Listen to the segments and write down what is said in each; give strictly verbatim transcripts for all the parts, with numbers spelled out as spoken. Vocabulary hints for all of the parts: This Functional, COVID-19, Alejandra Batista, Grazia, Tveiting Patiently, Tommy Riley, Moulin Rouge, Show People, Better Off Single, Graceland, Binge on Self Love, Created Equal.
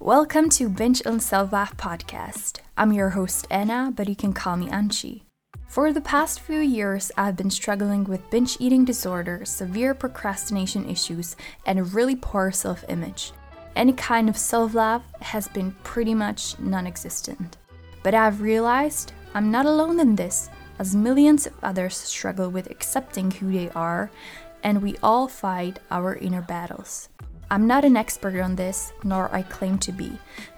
Welcome to Binge on Self Love podcast. I'm your host Anna, but you can call me Anchi. For the past few years, I've been struggling with binge eating disorder, severe procrastination issues, and a really poor self-image. Any kind of self-love has been pretty much non-existent. But I've realized I'm not alone in this, as millions of others struggle with accepting who they are, and we all fight our inner battles. I'm not an expert on this, nor I claim to be,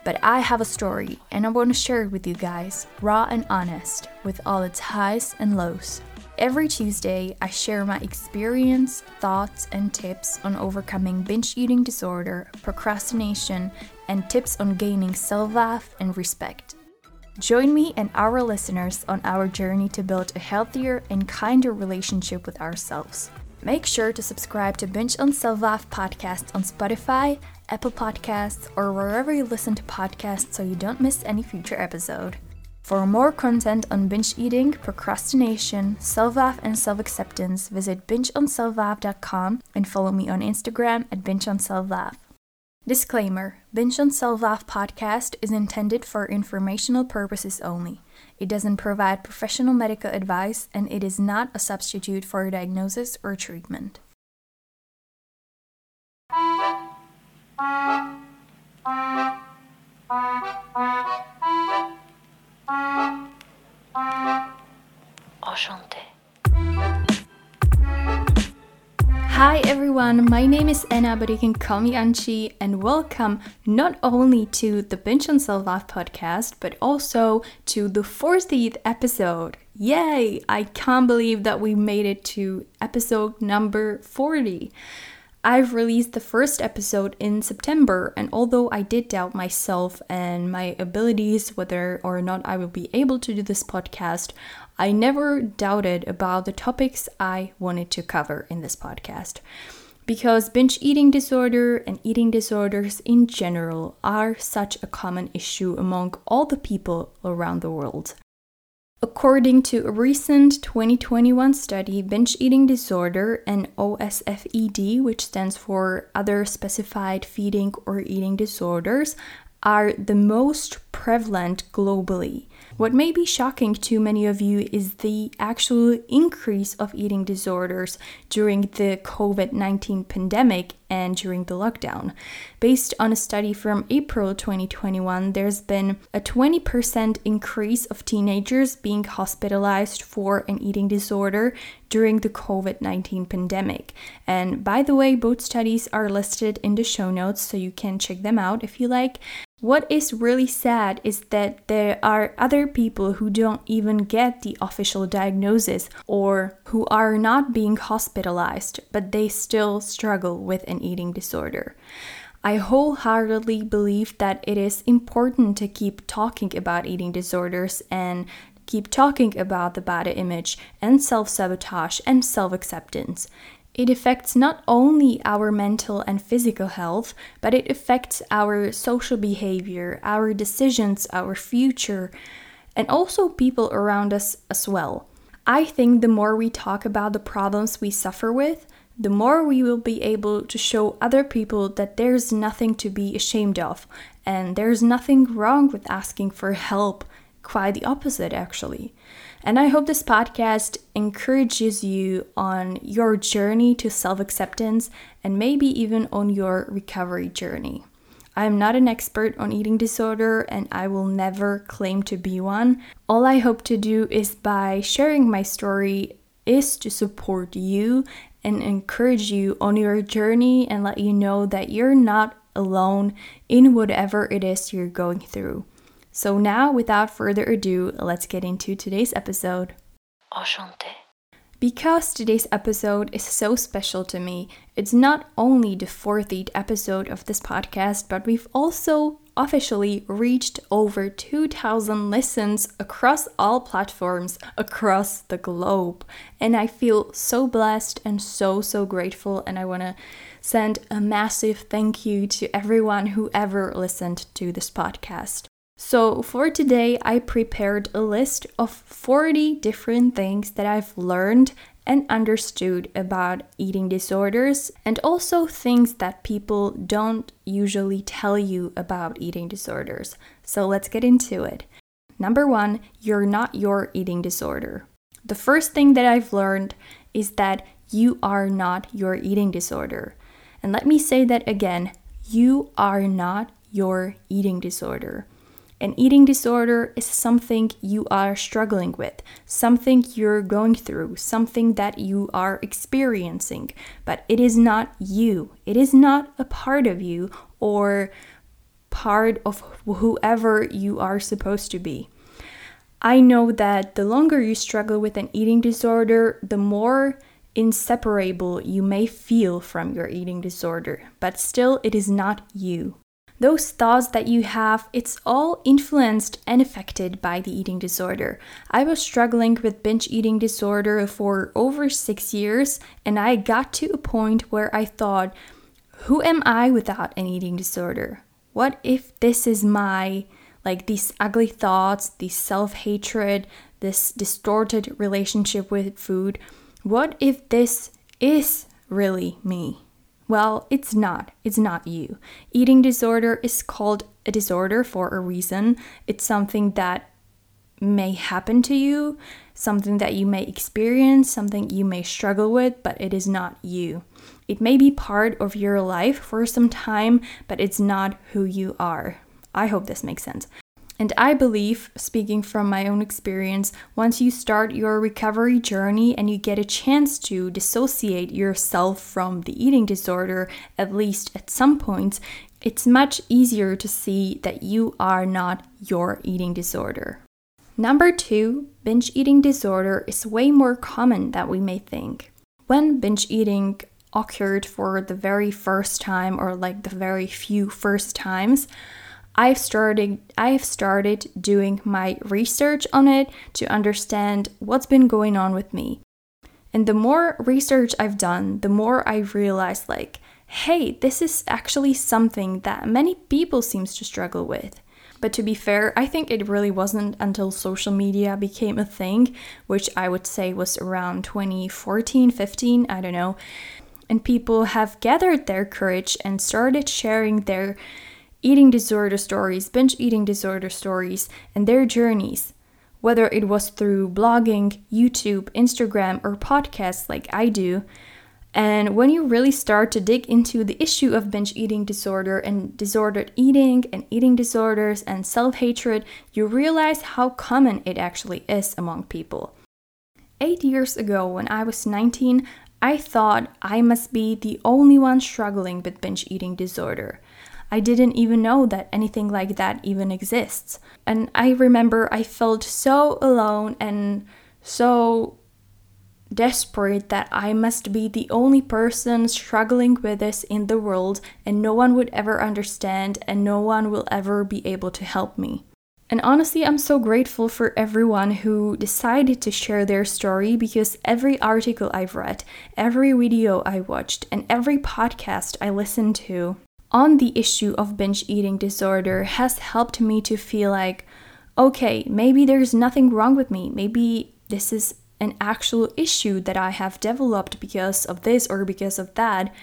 but I have a story and I want to share it with you guys, raw and honest, with all its highs and lows. Every Tuesday, I share my experience, thoughts, and tips on overcoming binge eating disorder, procrastination, and tips on gaining self-love and respect. Join me and our listeners on our journey to build a healthier and kinder relationship with ourselves. Make sure to subscribe to Binge on Self Love podcast on Spotify, Apple Podcasts, or wherever you listen to podcasts so you don't miss any future episode. For more content on binge eating, procrastination, self-love, and self-acceptance, visit binge on self love dot com and follow me on Instagram at binge on self love. Disclaimer: Binge on Self Love podcast is intended for informational purposes only. It doesn't provide professional medical advice, and it is not a substitute for a diagnosis or treatment. Hi everyone, my name is Anna, but you can call me Anchi, and welcome not only to the Binge on Self Love podcast, but also to the fortieth episode. Yay! I can't believe that we made it to episode number forty. I've released the first episode in September, and although I did doubt myself and my abilities, whether or not I will be able to do this podcast, I never doubted about the topics I wanted to cover in this podcast. Because binge eating disorder and eating disorders in general are such a common issue among all the people around the world. According to a recent twenty twenty-one study, binge eating disorder and O S F E D, which stands for Other Specified Feeding or Eating Disorders, are the most prevalent globally. What may be shocking to many of you is the actual increase of eating disorders during the covid nineteen pandemic and during the lockdown. Based on a study from April twenty twenty-one, there's been a twenty percent increase of teenagers being hospitalized for an eating disorder during the covid nineteen pandemic. And by the way, both studies are listed in the show notes, so you can check them out if you like. What is really sad is that there are other people who don't even get the official diagnosis or who are not being hospitalized, but they still struggle with an eating disorder. I wholeheartedly believe that it is important to keep talking about eating disorders and keep talking about the body image and self-sabotage and self-acceptance. It affects not only our mental and physical health, but it affects our social behavior, our decisions, our future, and also people around us as well. I think the more we talk about the problems we suffer with, the more we will be able to show other people that there's nothing to be ashamed of, and there's nothing wrong with asking for help. Quite the opposite, actually. And I hope this podcast encourages you on your journey to self-acceptance and maybe even on your recovery journey. I'm not an expert on eating disorder and I will never claim to be one. All I hope to do is by sharing my story is to support you and encourage you on your journey and let you know that you're not alone in whatever it is you're going through. So now, without further ado, let's get into today's episode. Enchanté. Because today's episode is so special to me, it's not only the fortieth episode of this podcast, but we've also officially reached over two thousand listens across all platforms across the globe. And I feel so blessed and so, so grateful, and I want to send a massive thank you to everyone who ever listened to this podcast. So for today, I prepared a list of forty different things that I've learned and understood about eating disorders, and also things that people don't usually tell you about eating disorders. So let's get into it. Number one, you're not your eating disorder. The first thing that I've learned is that you are not your eating disorder. And let me say that again, you are not your eating disorder. An eating disorder is something you are struggling with, something you're going through, something that you are experiencing, but it is not you. It is not a part of you or part of whoever you are supposed to be. I know that the longer you struggle with an eating disorder, the more inseparable you may feel from your eating disorder, but still it is not you. Those thoughts that you have, it's all influenced and affected by the eating disorder. I was struggling with binge eating disorder for over six years, and I got to a point where I thought, who am I without an eating disorder? What if this is my, like these ugly thoughts, these self-hatred, this distorted relationship with food? What if this is really me? Well, it's not. It's not you. Eating disorder is called a disorder for a reason. It's something that may happen to you, something that you may experience, something you may struggle with, but it is not you. It may be part of your life for some time, but it's not who you are. I hope this makes sense. And I believe, speaking from my own experience, once you start your recovery journey and you get a chance to dissociate yourself from the eating disorder, at least at some points, it's much easier to see that you are not your eating disorder. Number two, binge eating disorder is way more common than we may think. When binge eating occurred for the very first time, or like the very few first times, I've started I've started doing my research on it to understand what's been going on with me. And the more research I've done, the more I realized like, hey, this is actually something that many people seems to struggle with. But to be fair, I think it really wasn't until social media became a thing, which I would say was around twenty fourteen, fifteen, I don't know. And people have gathered their courage and started sharing their eating disorder stories, binge eating disorder stories, and their journeys, whether it was through blogging, YouTube, Instagram, or podcasts like I do. And when you really start to dig into the issue of binge eating disorder and disordered eating and eating disorders and self-hatred, you realize how common it actually is among people. Eight years ago, when I was nineteen, I thought I must be the only one struggling with binge eating disorder. I didn't even know that anything like that even exists. And I remember I felt so alone and so desperate that I must be the only person struggling with this in the world, and no one would ever understand and no one will ever be able to help me. And honestly, I'm so grateful for everyone who decided to share their story, because every article I've read, every video I watched, and every podcast I listened to on the issue of binge eating disorder has helped me to feel like, okay, maybe there's nothing wrong with me. Maybe this is an actual issue that I have developed because of this or because of that.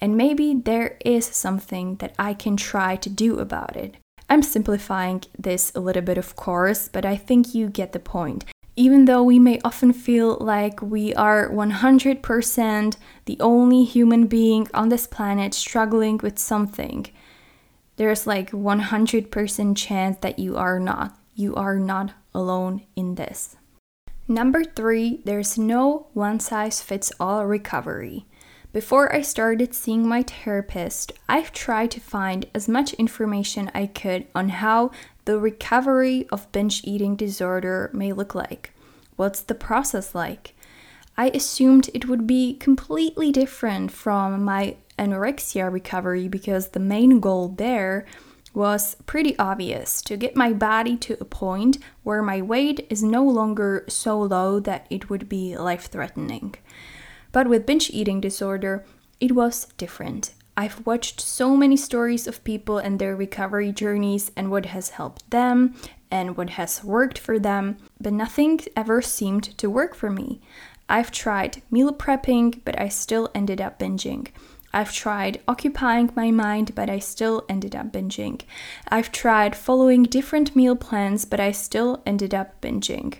And maybe there is something that I can try to do about it. I'm simplifying this a little bit, of course, but I think you get the point. Even though we may often feel like we are one hundred percent the only human being on this planet struggling with something, there's like one hundred percent chance that you are not. You are not alone in this. Number three, there's no one-size-fits-all recovery. Before I started seeing my therapist, I've tried to find as much information I could on how the recovery of binge eating disorder may look like. What's the process like? I assumed it would be completely different from my anorexia recovery, because the main goal there was pretty obvious: to get my body to a point where my weight is no longer so low that it would be life-threatening. But with binge eating disorder, it was different. I've watched so many stories of people and their recovery journeys and what has helped them and what has worked for them, but nothing ever seemed to work for me. I've tried meal prepping, but I still ended up binging. I've tried occupying my mind, but I still ended up binging. I've tried following different meal plans, but I still ended up binging.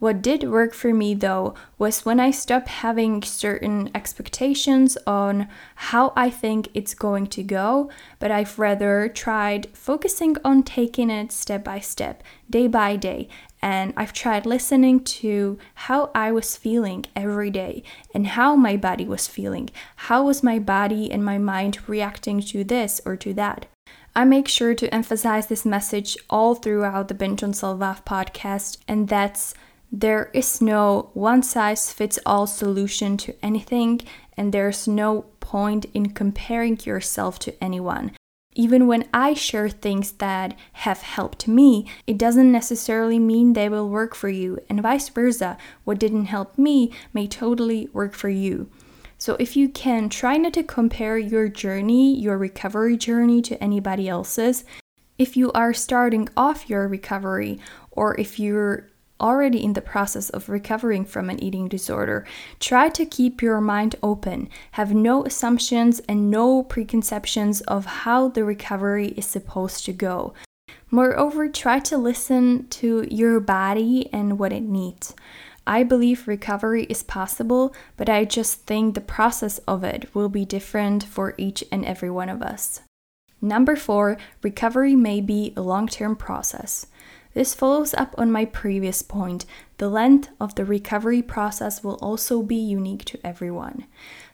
What did work for me, though, was when I stopped having certain expectations on how I think it's going to go, but I've rather tried focusing on taking it step by step, day by day, and I've tried listening to how I was feeling every day and how my body was feeling, how was my body and my mind reacting to this or to that. I make sure to emphasize this message all throughout the Binge on Self Love podcast, and that's there is no one-size-fits-all solution to anything, and there's no point in comparing yourself to anyone. Even when I share things that have helped me, it doesn't necessarily mean they will work for you, and vice versa. What didn't help me may totally work for you. So if you can, try not to compare your journey, your recovery journey, to anybody else's. If you are starting off your recovery, or if you're already in the process of recovering from an eating disorder, try to keep your mind open. Have no assumptions and no preconceptions of how the recovery is supposed to go. Moreover, try to listen to your body and what it needs. I believe recovery is possible, but I just think the process of it will be different for each and every one of us. Number four, recovery may be a long-term process. This follows up on my previous point. The length of the recovery process will also be unique to everyone.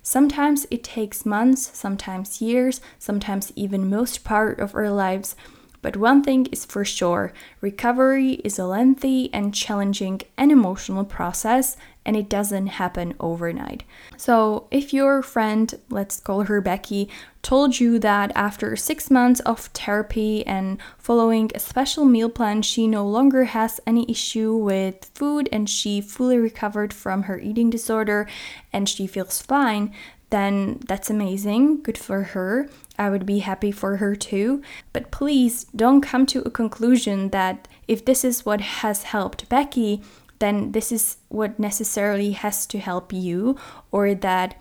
Sometimes it takes months, sometimes years, sometimes even most part of our lives. But one thing is for sure, recovery is a lengthy and challenging and emotional process, and it doesn't happen overnight. So if your friend, let's call her Becky, told you that after six months of therapy and following a special meal plan, she no longer has any issue with food and she fully recovered from her eating disorder and she feels fine, then that's amazing, good for her. I would be happy for her too. But please don't come to a conclusion that if this is what has helped Becky, then this is what necessarily has to help you, or that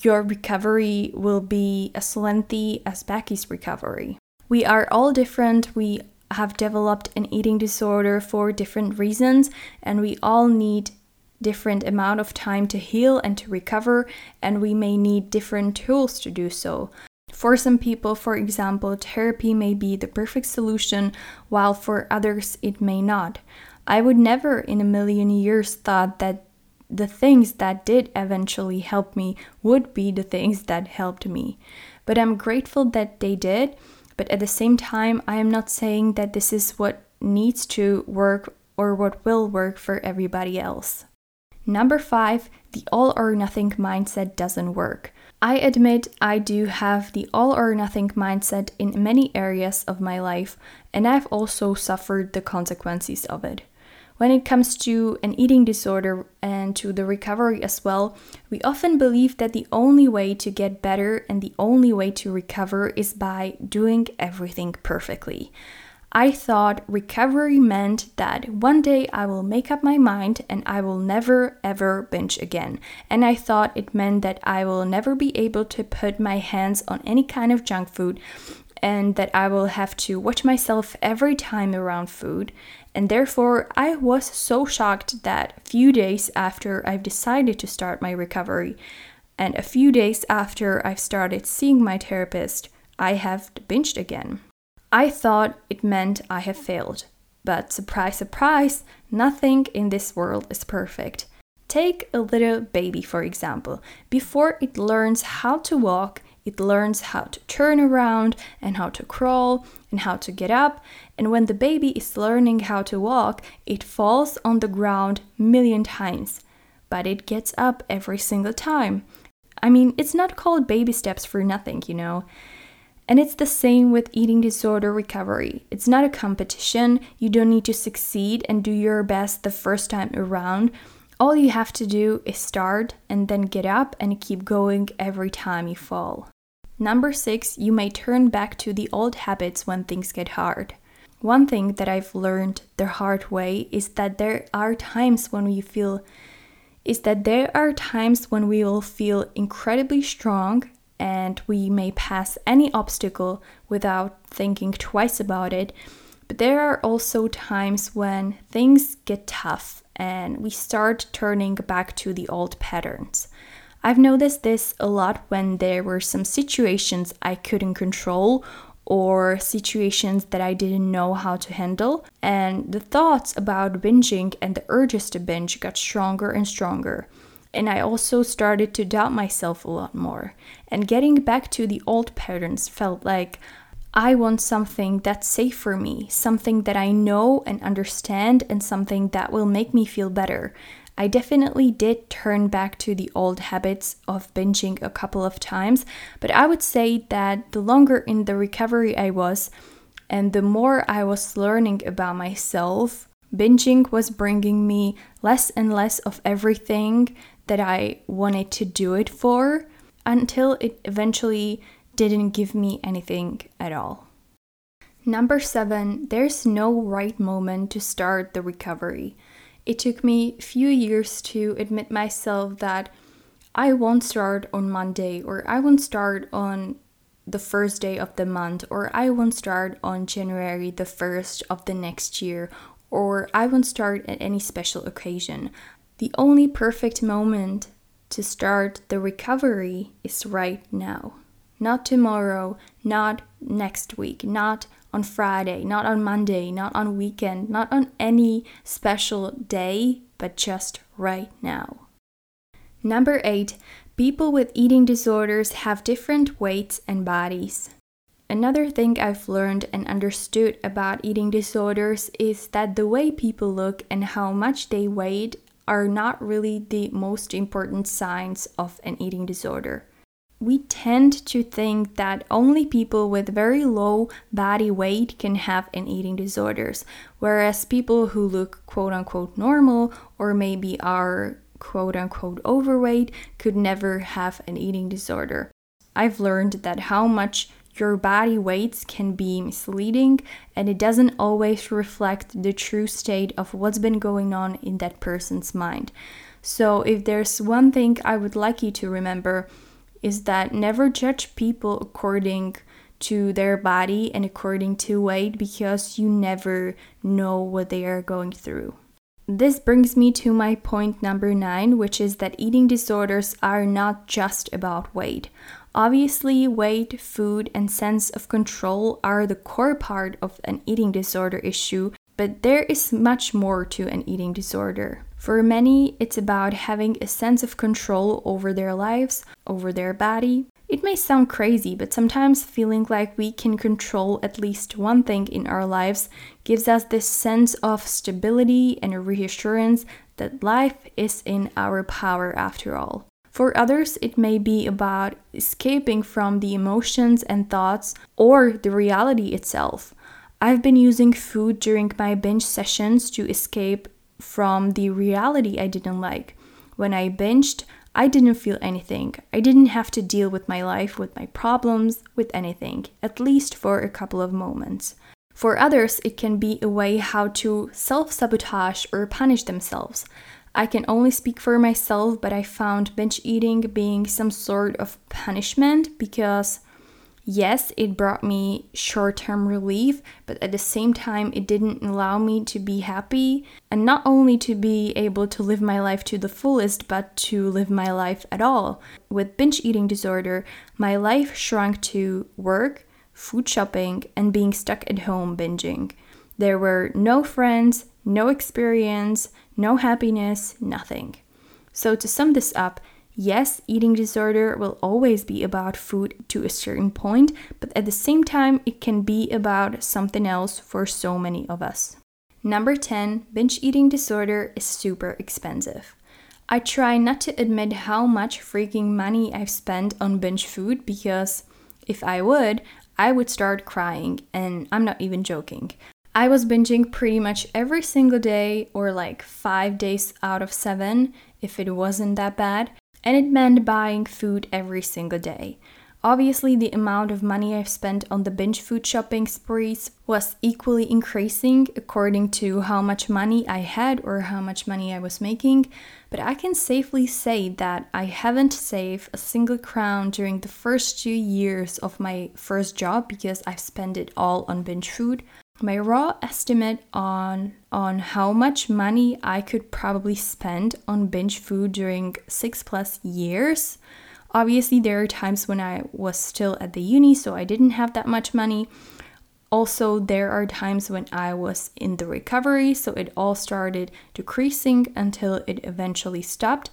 your recovery will be as lengthy as Becky's recovery. We are all different. We have developed an eating disorder for different reasons, and we all need different amount of time to heal and to recover, and we may need different tools to do so. For some people, for example, therapy may be the perfect solution, while for others it may not. I would never in a million years thought that the things that did eventually help me would be the things that helped me. But I'm grateful that they did, but at the same time, I am not saying that this is what needs to work or what will work for everybody else. Number five, the all or nothing mindset doesn't work. I admit I do have the all or nothing mindset in many areas of my life, and I've also suffered the consequences of it. When it comes to an eating disorder and to the recovery as well, we often believe that the only way to get better and the only way to recover is by doing everything perfectly. I thought recovery meant that one day I will make up my mind and I will never ever binge again. And I thought it meant that I will never be able to put my hands on any kind of junk food and that I will have to watch myself every time around food. And therefore, I was so shocked that a few days after I've decided to start my recovery and a few days after I've started seeing my therapist, I have binged again. I thought it meant I have failed, but surprise, surprise, nothing in this world is perfect. Take a little baby, for example. Before it learns how to walk, it learns how to turn around and how to crawl and how to get up. And when the baby is learning how to walk, it falls on the ground a million times, but it gets up every single time. I mean, it's not called baby steps for nothing, you know. And it's the same with eating disorder recovery. It's not a competition. You don't need to succeed and do your best the first time around. All you have to do is start and then get up and keep going every time you fall. Number six, you may turn back to the old habits when things get hard. One thing that I've learned the hard way is that there are times when you feel is that there are times when we will feel incredibly strong and we may pass any obstacle without thinking twice about it. But there are also times when things get tough and we start turning back to the old patterns. I've noticed this a lot when there were some situations I couldn't control or situations that I didn't know how to handle, and the thoughts about binging and the urges to binge got stronger and stronger. And I also started to doubt myself a lot more, and getting back to the old patterns felt like I want something that's safe for me, something that I know and understand, and something that will make me feel better. I definitely did turn back to the old habits of binging a couple of times, but I would say that the longer in the recovery I was and the more I was learning about myself, binging was bringing me less and less of everything that I wanted to do it for, until it eventually didn't give me anything at all. Number seven, there's no right moment to start the recovery. It took me a few years to admit myself that I won't start on Monday, or I won't start on the first day of the month, or I won't start on January the first of the next year, or I won't start at any special occasion. The only perfect moment to start the recovery is right now. Not tomorrow, not next week, not on Friday, not on Monday, not on weekend, not on any special day, but just right now. Number eight, people with eating disorders have different weights and bodies. Another thing I've learned and understood about eating disorders is that the way people look and how much they weigh are not really the most important signs of an eating disorder. We tend to think that only people with very low body weight can have an eating disorders, whereas people who look quote-unquote normal or maybe are quote-unquote overweight could never have an eating disorder. I've learned that how much your body weights can be misleading, and it doesn't always reflect the true state of what's been going on in that person's mind. So if there's one thing I would like you to remember, is that never judge people according to their body and according to weight, because you never know what they are going through. This brings me to my point number nine, which is that eating disorders are not just about weight. Obviously, weight, food, and sense of control are the core part of an eating disorder issue, but there is much more to an eating disorder. For many, it's about having a sense of control over their lives, over their body. It may sound crazy, but sometimes feeling like we can control at least one thing in our lives gives us this sense of stability and a reassurance that life is in our power after all. For others, it may be about escaping from the emotions and thoughts or the reality itself. I've been using food during my binge sessions to escape from the reality I didn't like. When I binged, I didn't feel anything. I didn't have to deal with my life, with my problems, with anything, at least for a couple of moments. For others, it can be a way how to self-sabotage or punish themselves. I can only speak for myself, but I found binge eating being some sort of punishment, because yes, it brought me short-term relief, but at the same time, it didn't allow me to be happy and not only to be able to live my life to the fullest, but to live my life at all. With binge eating disorder, my life shrunk to work, food shopping, and being stuck at home binging. There were no friends, no experience, no happiness, nothing. So to sum this up, yes, eating disorder will always be about food to a certain point, but at the same time, it can be about something else for so many of us. Number ten, binge eating disorder is super expensive. I try not to admit how much freaking money I've spent on binge food, because if I would, I would start crying, and I'm not even joking. I was binging pretty much every single day, or like five days out of seven, if it wasn't that bad. And it meant buying food every single day. Obviously, the amount of money I've spent on the binge food shopping sprees was equally increasing according to how much money I had or how much money I was making, but I can safely say that I haven't saved a single crown during the first two years of my first job because I've spent it all on binge food. My raw estimate on on how much money I could probably spend on binge food during six plus years. Obviously, there are times when I was still at the uni, so I didn't have that much money. Also, there are times when I was in the recovery, so it all started decreasing until it eventually stopped.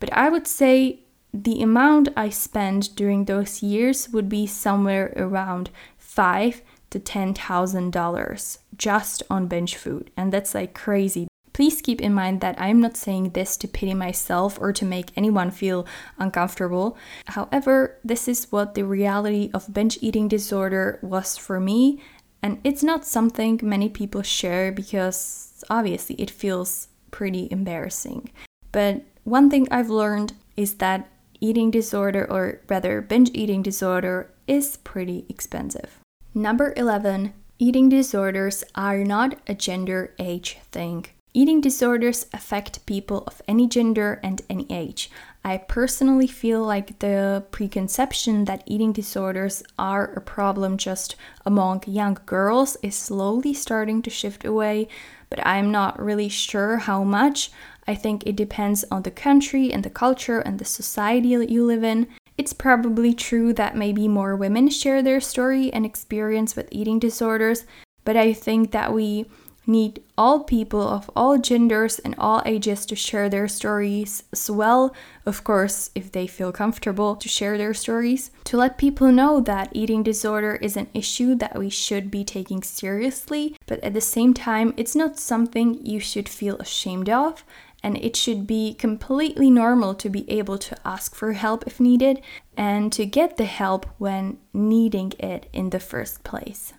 But I would say the amount I spent during those years would be somewhere around five to ten thousand dollars just on binge food, and that's like crazy. Please keep in mind that I'm not saying this to pity myself or to make anyone feel uncomfortable. However, this is what the reality of binge eating disorder was for me, and it's not something many people share because obviously it feels pretty embarrassing. But one thing I've learned is that eating disorder, or rather binge eating disorder, is pretty expensive. Number eleven, eating disorders are not a gender age thing. Eating disorders affect people of any gender and any age. I personally feel like the preconception that eating disorders are a problem just among young girls is slowly starting to shift away, but I'm not really sure how much. I think it depends on the country and the culture and the society that you live in. It's probably true that maybe more women share their story and experience with eating disorders, but I think that we need all people of all genders and all ages to share their stories as well, of course, if they feel comfortable to share their stories, to let people know that eating disorder is an issue that we should be taking seriously, but at the same time, it's not something you should feel ashamed of, and it should be completely normal to be able to ask for help if needed, and to get the help when needing it in the first place.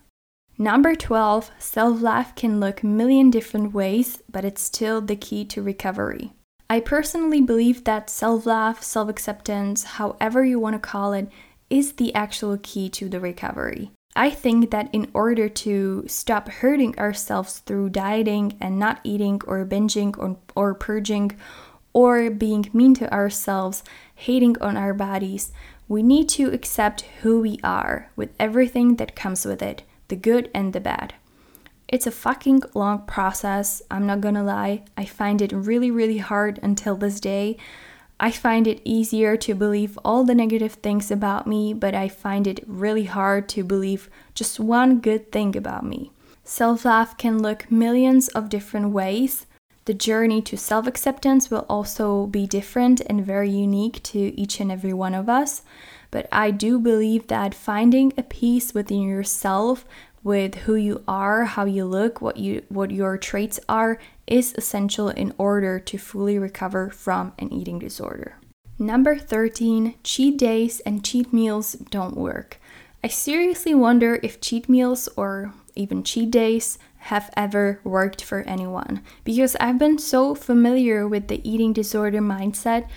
Number twelve, self-love can look a million different ways, but it's still the key to recovery. I personally believe that self-love, self-acceptance, however you want to call it, is the actual key to the recovery. I think that in order to stop hurting ourselves through dieting and not eating or binging or, or purging or being mean to ourselves, hating on our bodies, we need to accept who we are with everything that comes with it. The good and the bad. It's a fucking long process, I'm not gonna lie. I find it really, really hard until this day. I find it easier to believe all the negative things about me, but I find it really hard to believe just one good thing about me. Self-love can look millions of different ways. The journey to self-acceptance will also be different and very unique to each and every one of us. But I do believe that finding a peace within yourself, with who you are, how you look, what you what your traits are, is essential in order to fully recover from an eating disorder. Number thirteen, cheat days and cheat meals don't work. I seriously wonder if cheat meals or even cheat days have ever worked for anyone, because I've been so familiar with the eating disorder mindset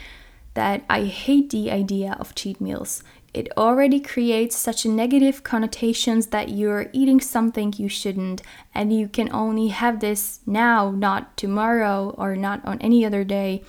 that I hate the idea of cheat meals. It already creates such negative connotations that you're eating something you shouldn't, and you can only have this now, not tomorrow, or not on any other day.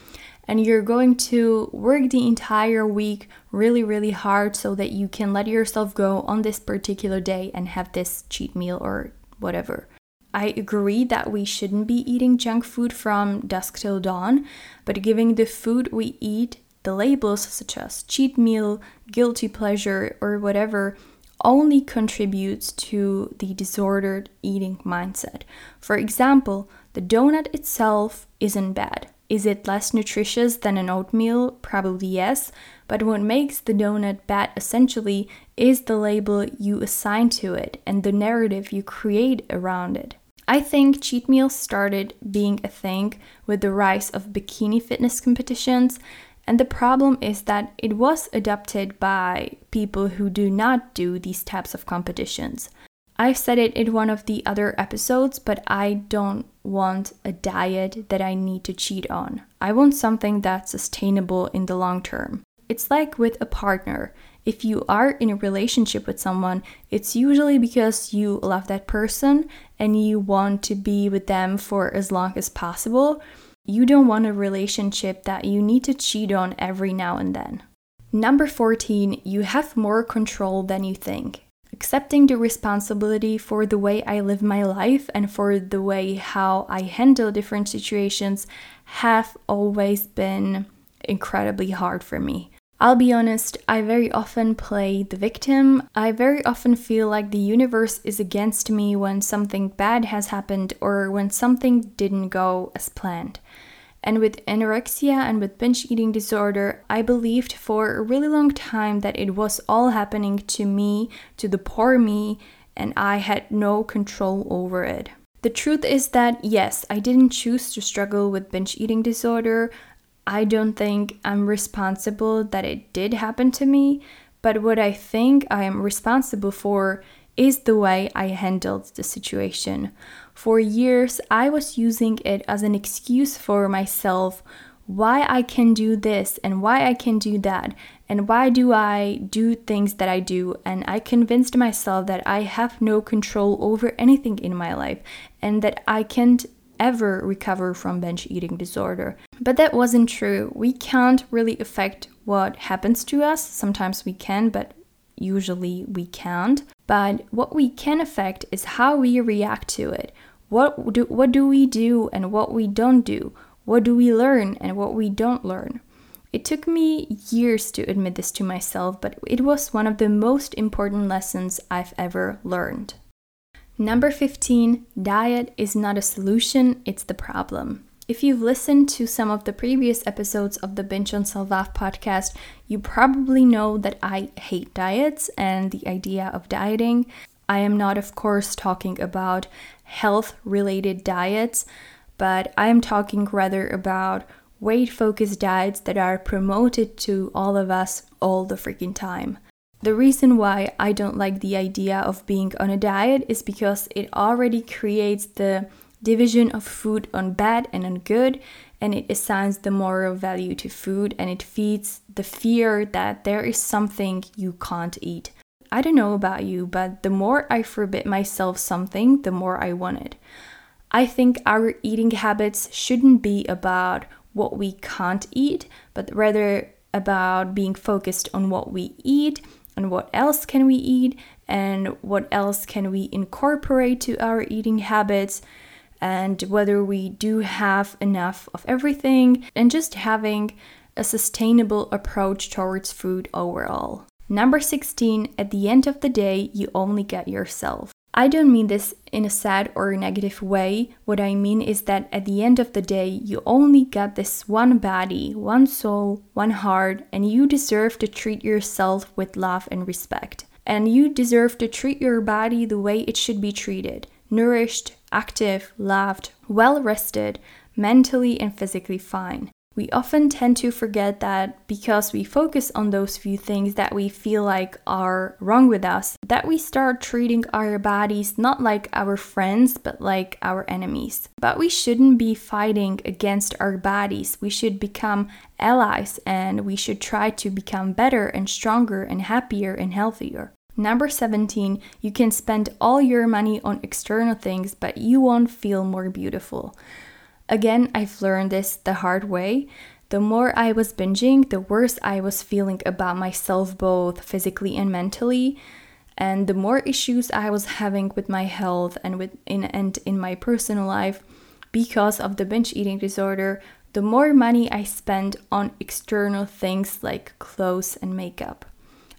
And you're going to work the entire week really, really hard so that you can let yourself go on this particular day and have this cheat meal or whatever. I agree that we shouldn't be eating junk food from dusk till dawn, but giving the food we eat the labels such as cheat meal, guilty pleasure, or whatever only contributes to the disordered eating mindset. For example, the donut itself isn't bad. Is it less nutritious than an oatmeal? Probably yes, but what makes the donut bad essentially is the label you assign to it and the narrative you create around it. I think cheat meals started being a thing with the rise of bikini fitness competitions, and the problem is that it was adopted by people who do not do these types of competitions. I've said it in one of the other episodes, but I don't want a diet that I need to cheat on. I want something that's sustainable in the long term. It's like with a partner. If you are in a relationship with someone, it's usually because you love that person and you want to be with them for as long as possible. You don't want a relationship that you need to cheat on every now and then. Number fourteen, you have more control than you think. Accepting the responsibility for the way I live my life and for the way how I handle different situations have always been incredibly hard for me. I'll be honest, I very often play the victim. I very often feel like the universe is against me when something bad has happened or when something didn't go as planned. And with anorexia and with binge eating disorder, I believed for a really long time that it was all happening to me, to the poor me, and I had no control over it. The truth is that, yes, I didn't choose to struggle with binge eating disorder. I don't think I'm responsible that it did happen to me, but what I think I am responsible for is the way I handled the situation. For years, I was using it as an excuse for myself, why I can do this and why I can do that, and why do I do things that I do, and I convinced myself that I have no control over anything in my life and that I can't ever recover from binge eating disorder. But that wasn't true. We can't really affect what happens to us. Sometimes we can, but usually we can't. But what we can affect is how we react to it. What do, what do we do and what we don't do? What do we learn and what we don't learn? It took me years to admit this to myself, but it was one of the most important lessons I've ever learned. Number fifteen, diet is not a solution, it's the problem. If you've listened to some of the previous episodes of the Binge on Self Love podcast, you probably know that I hate diets and the idea of dieting. I am not, of course, talking about health-related diets, but I am talking rather about weight-focused diets that are promoted to all of us all the freaking time. The reason why I don't like the idea of being on a diet is because it already creates the division of food on bad and on good, and it assigns the moral value to food, and it feeds the fear that there is something you can't eat. I don't know about you, but the more I forbid myself something, the more I want it. I think our eating habits shouldn't be about what we can't eat, but rather about being focused on what we eat and what else can we eat and what else can we incorporate to our eating habits and whether we do have enough of everything and just having a sustainable approach towards food overall. Number sixteen, at the end of the day, you only get yourself. I don't mean this in a sad or negative way. What I mean is that at the end of the day, you only got this one body, one soul, one heart, and you deserve to treat yourself with love and respect. And you deserve to treat your body the way it should be treated. Nourished, active, loved, well-rested, mentally and physically fine. We often tend to forget that because we focus on those few things that we feel like are wrong with us, that we start treating our bodies not like our friends, but like our enemies. But we shouldn't be fighting against our bodies. We should become allies and we should try to become better and stronger and happier and healthier. Number seventeen, you can spend all your money on external things, but you won't feel more beautiful. Again, I've learned this the hard way. The more I was binging, the worse I was feeling about myself, both physically and mentally. And the more issues I was having with my health and with in and in my personal life because of the binge eating disorder, the more money I spent on external things like clothes and makeup.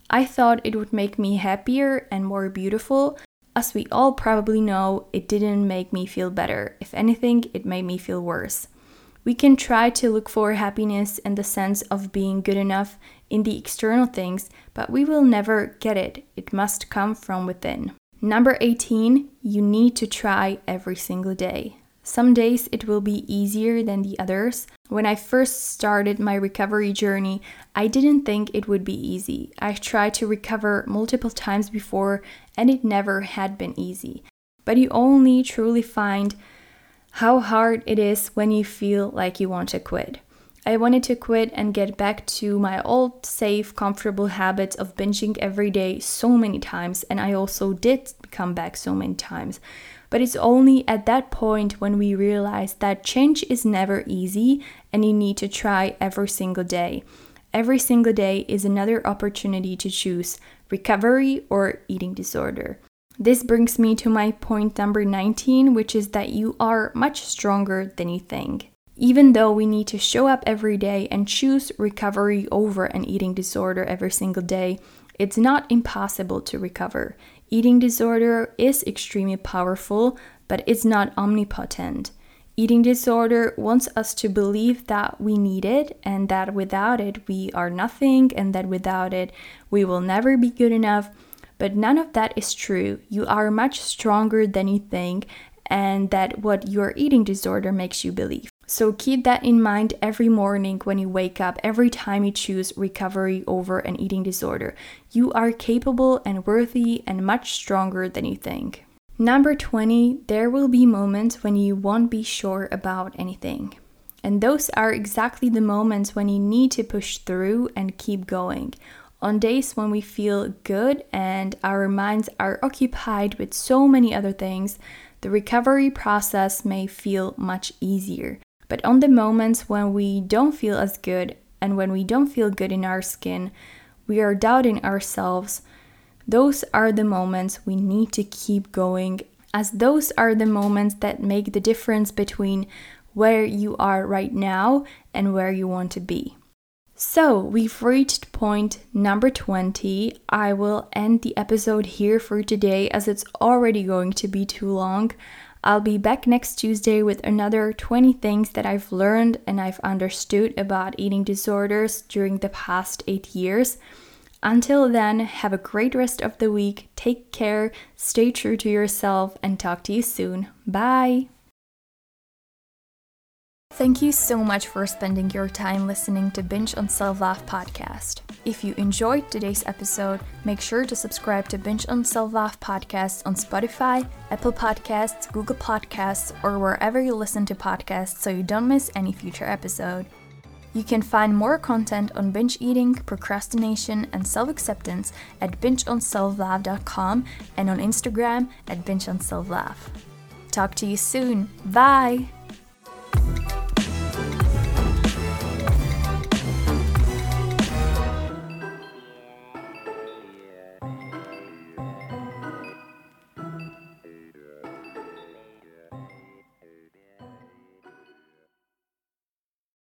I thought it would make me happier and more beautiful. As we all probably know, it didn't make me feel better. If anything, it made me feel worse. We can try to look for happiness and the sense of being good enough in the external things, but we will never get it. It must come from within. Number eighteen, you need to try every single day. Some days it will be easier than the others. When I first started my recovery journey, I didn't think it would be easy. I tried to recover multiple times before and it never had been easy. But you only truly find how hard it is when you feel like you want to quit. I wanted to quit and get back to my old, safe, comfortable habits of binging every day so many times, and I also did come back so many times. But it's only at that point when we realize that change is never easy and you need to try every single day. Every single day is another opportunity to choose recovery or eating disorder. This brings me to my point number nineteen, which is that you are much stronger than you think. Even though we need to show up every day and choose recovery over an eating disorder every single day, it's not impossible to recover. Eating disorder is extremely powerful, but it's not omnipotent. Eating disorder wants us to believe that we need it and that without it we are nothing and that without it we will never be good enough. But none of that is true. You are much stronger than you think, and that what your eating disorder makes you believe. So keep that in mind every morning when you wake up, every time you choose recovery over an eating disorder. You are capable and worthy and much stronger than you think. Number twenty, there will be moments when you won't be sure about anything. And those are exactly the moments when you need to push through and keep going. On days when we feel good and our minds are occupied with so many other things, the recovery process may feel much easier. But on the moments when we don't feel as good and when we don't feel good in our skin, we are doubting ourselves, those are the moments we need to keep going, as those are the moments that make the difference between where you are right now and where you want to be. So we've reached point number twenty. I will end the episode here for today as it's already going to be too long. I'll be back next Tuesday with another twenty things that I've learned and I've understood about eating disorders during the past eight years. Until then, have a great rest of the week. Take care, stay true to yourself, and talk to you soon. Bye! Thank you so much for spending your time listening to Binge on Self Love podcast. If you enjoyed today's episode, make sure to subscribe to Binge on Self Love podcast on Spotify, Apple Podcasts, Google Podcasts, or wherever you listen to podcasts so you don't miss any future episode. You can find more content on binge eating, procrastination, and self-acceptance at binge on self love dot com and on Instagram at binge on self love. Talk to you soon. Bye!